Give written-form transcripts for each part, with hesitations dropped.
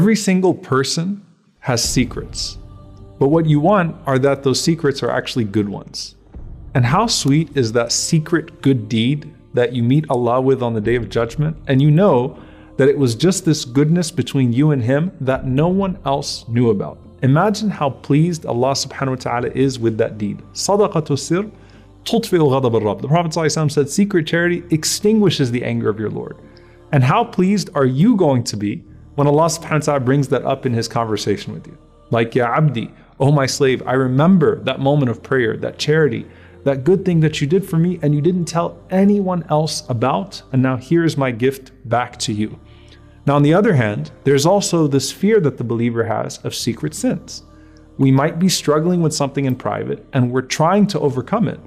Every single person has secrets, but what you want are that those secrets are actually good ones. And how sweet is that secret good deed that you meet Allah with on the Day of Judgment, and you know that it was just this goodness between you and Him that no one else knew about. Imagine how pleased Allah subhanahu wa ta'ala is with that deed. Sadaqatul sir, tutfi'u ghadab rab. The Prophet ﷺ said, secret charity extinguishes the anger of your Lord. And how pleased are you going to be when Allah subhanahu wa ta'ala brings that up in His conversation with you? Like, Ya abdi, oh my slave, I remember that moment of prayer, that charity, that good thing that you did for me and you didn't tell anyone else about, and now here's my gift back to you. Now, on the other hand, there's also this fear that the believer has of secret sins. We might be struggling with something in private and we're trying to overcome it,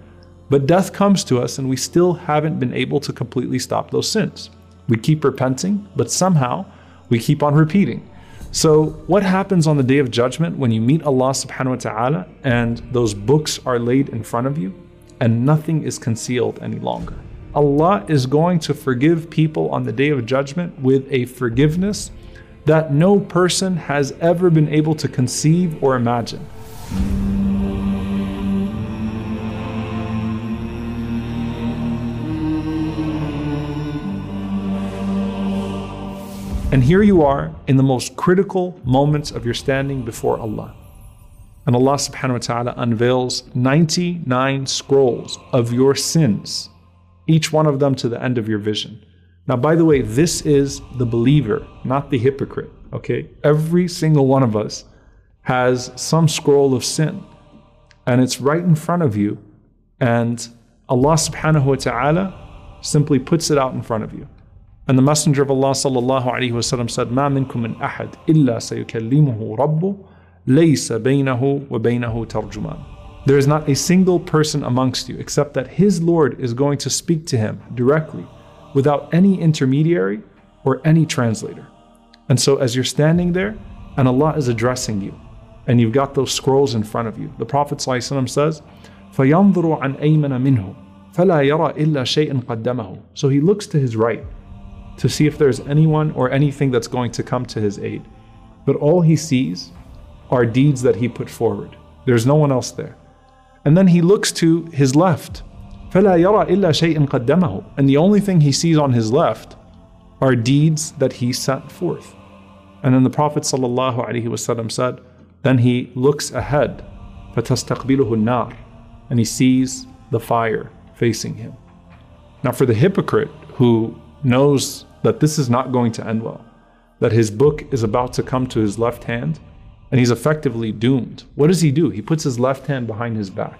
but death comes to us and we still haven't been able to completely stop those sins. We keep repenting, but somehow we keep on repeating. So what happens on the Day of Judgment when you meet Allah subhanahu wa ta'ala and those books are laid in front of you and nothing is concealed any longer? Allah is going to forgive people on the Day of Judgment with a forgiveness that no person has ever been able to conceive or imagine. And here you are in the most critical moments of your standing before Allah. And Allah subhanahu wa ta'ala unveils 99 scrolls of your sins, each one of them to the end of your vision. Now, by the way, this is the believer, not the hypocrite, okay? Every single one of us has some scroll of sin, and it's right in front of you, and Allah subhanahu wa ta'ala simply puts it out in front of you. And the Messenger of Allah SallAllahu Alaihi Wasallam said, مَا مِنْكُمْ مِنْ أَحَدٍ إِلَّا سَيُكَلِّمُهُ رَبُّهُ لَيْسَ بَيْنَهُ وَبَيْنَهُ تَرْجُمَانٍ. There is not a single person amongst you except that his Lord is going to speak to him directly without any intermediary or any translator. And so as you're standing there and Allah is addressing you and you've got those scrolls in front of you, the Prophet ﷺ says, فَيَنْظُرُ عَنْ أَيْمَنَ مِنْهُ فَلَا يَرَى إِلَّا شَيْءٍ قَدَّمَهُ. So he looks to his right to see if there's anyone or anything that's going to come to his aid. But all he sees are deeds that he put forward. There's no one else there. And then he looks to his left. فَلَا يَرَى إِلَّا شَيْءٍ قَدَّمَهُ. And the only thing he sees on his left are deeds that he sent forth. And then the Prophet ﷺ said, then he looks ahead. فَتَسْتَقْبِلُهُ النَّارِ. And he sees the fire facing him. Now for the hypocrite who knows that this is not going to end well, that his book is about to come to his left hand and he's effectively doomed. What does he do? He puts his left hand behind his back.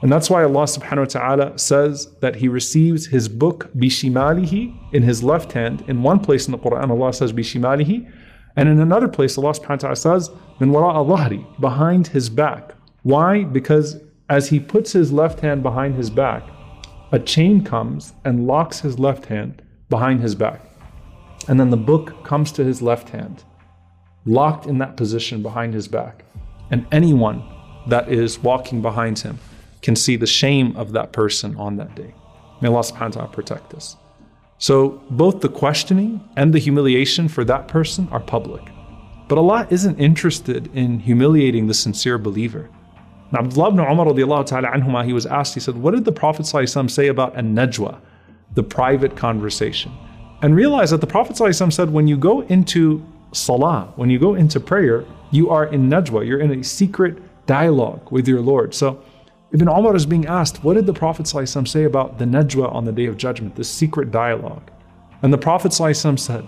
And that's why Allah subhanahu wa ta'ala says that he receives his book bishimalihi, in his left hand. In one place in the Quran Allah says bishimalihi, and in another place Allah subhanahu wa ta'ala says min wara'a dhahri, behind his back. Why? Because as he puts his left hand behind his back, a chain comes and locks his left hand behind his back. And then the book comes to his left hand, locked in that position behind his back. And anyone that is walking behind him can see the shame of that person on that day. May Allah subhanahu wa ta'ala protect us. So both the questioning and the humiliation for that person are public. But Allah isn't interested in humiliating the sincere believer. Now, Abdullah ibn Umar radiallahu ta'ala anhuma, he was asked, he said, what did the Prophet say about an najwa? The private conversation. And realize that the Prophet ﷺ said, when you go into salah, when you go into prayer, you are in najwa, you're in a secret dialogue with your Lord. So Ibn Umar is being asked, what did the Prophet ﷺ say about the najwa on the Day of Judgment, this secret dialogue? And the Prophet ﷺ said,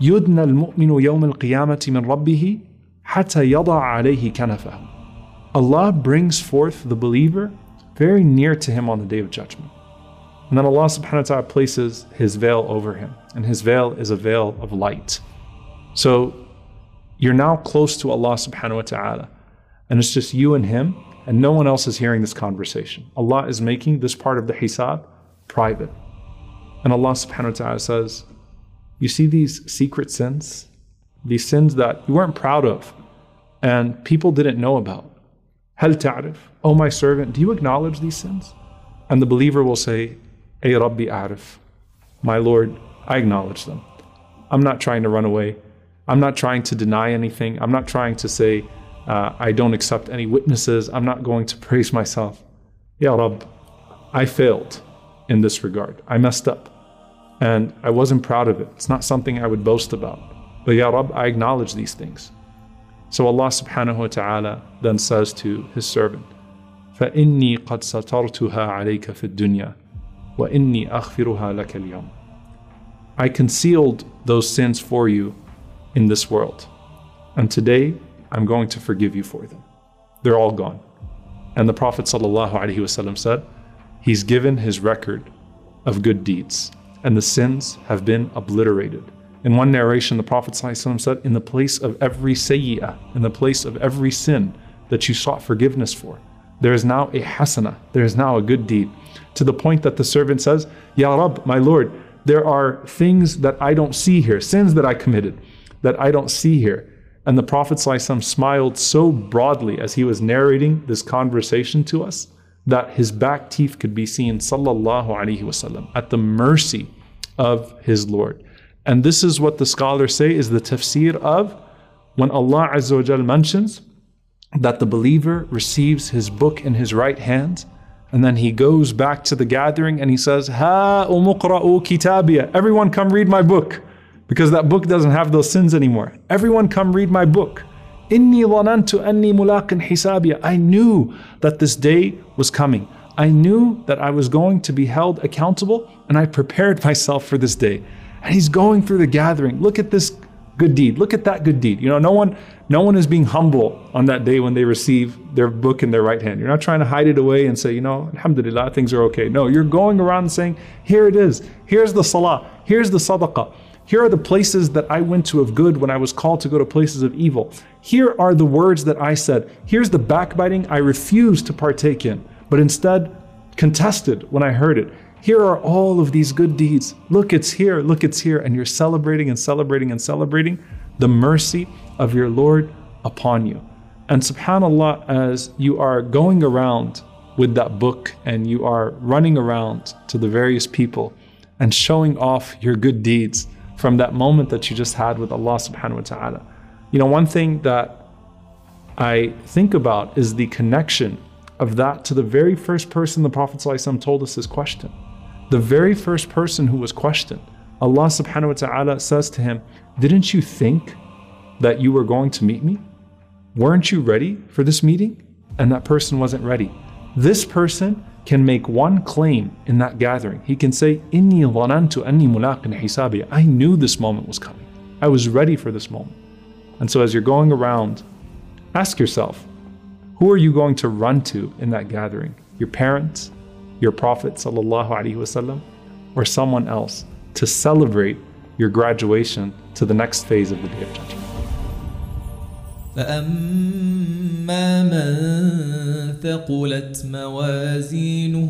يُدْنَ الْمُؤْمِنُ يَوْمَ الْقِيَامَةِ مِنْ رَبِّهِ حَتَّى يَضَعَ عَلَيْهِ كَنَفَهُ. Allah brings forth the believer very near to him on the Day of Judgment. And then Allah subhanahu wa ta'ala places His veil over him. And His veil is a veil of light. So you're now close to Allah subhanahu wa ta'ala. And it's just you and Him. And no one else is hearing this conversation. Allah is making this part of the hisab private. And Allah subhanahu wa ta'ala says, you see these secret sins? These sins that you weren't proud of and people didn't know about. Hal ta'rif? Oh my servant, do you acknowledge these sins? And the believer will say, Ay Rabbi A'rif, my Lord, I acknowledge them. I'm not trying to run away. I'm not trying to deny anything. I'm not trying to say, I don't accept any witnesses. I'm not going to praise myself. Ya Rabb, I failed in this regard. I messed up. And I wasn't proud of it. It's not something I would boast about. But Ya Rabb, I acknowledge these things. So Allah subhanahu wa ta'ala then says to His servant, فَإِنِّي قَدْ سَتَرْتُهَا عَلَيْكَ فِي الدُّنْيَا وَإِنِّي أَغْفِرُهَا لَكَ الْيَوْمَ. I concealed those sins for you in this world, and today I'm going to forgive you for them. They're all gone. And the Prophet ﷺ said, he's given his record of good deeds, and the sins have been obliterated. In one narration, the Prophet ﷺ said, in the place of every sayyi'ah, in the place of every sin that you sought forgiveness for, there is now a hasana, there is now a good deed. To the point that the servant says, Ya Rabb, my Lord, there are things that I don't see here, sins that I committed that I don't see here. And the Prophet ﷺ smiled so broadly as he was narrating this conversation to us that his back teeth could be seen, SallAllahu Alaihi Wasallam, at the mercy of his Lord. And this is what the scholars say is the tafsir of when Allah Azza wa Jalla mentions that the believer receives his book in his right hand, and then he goes back to the gathering and he says, Ha umuqra'u kitabiya, everyone come read my book, because that book doesn't have those sins anymore. Everyone come read my book. Inni dhanantu anni mulaqin hisabiya. I knew that this day was coming. I knew that I was going to be held accountable, and I prepared myself for this day. And he's going through the gathering. Look at this good deed. Look at that good deed. You know, no one is being humble on that day when they receive their book in their right hand. You're not trying to hide it away and say, you know, alhamdulillah, things are okay. No, you're going around saying, here it is. Here's the salah. Here's the sadaqah. Here are the places that I went to of good when I was called to go to places of evil. Here are the words that I said. Here's the backbiting I refused to partake in, but instead contested when I heard it. Here are all of these good deeds. Look, it's here. Look, it's here. And you're celebrating and celebrating and celebrating the mercy of your Lord upon you. And subhanAllah, as you are going around with that book and you are running around to the various people and showing off your good deeds from that moment that you just had with Allah subhanahu wa ta'ala. You know, one thing that I think about is the connection of that to the very first person the Prophet ﷺ told us his question. The very first person who was questioned, Allah subhanahu wa ta'ala says to him, didn't you think that you were going to meet me? Weren't you ready for this meeting? And that person wasn't ready. This person can make one claim in that gathering. He can say, Inni dhanantu anni mulaqin hisabi. I knew this moment was coming. I was ready for this moment. And so as you're going around, ask yourself, who are you going to run to in that gathering? Your parents, your Prophet sallallahu alaihi wasallam, or someone else to celebrate your graduation to the next phase of the Day of Judgment. فأما من ثقلت موازينه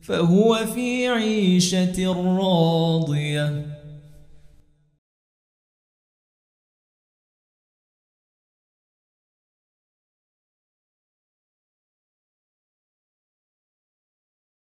فهو في عيشة راضية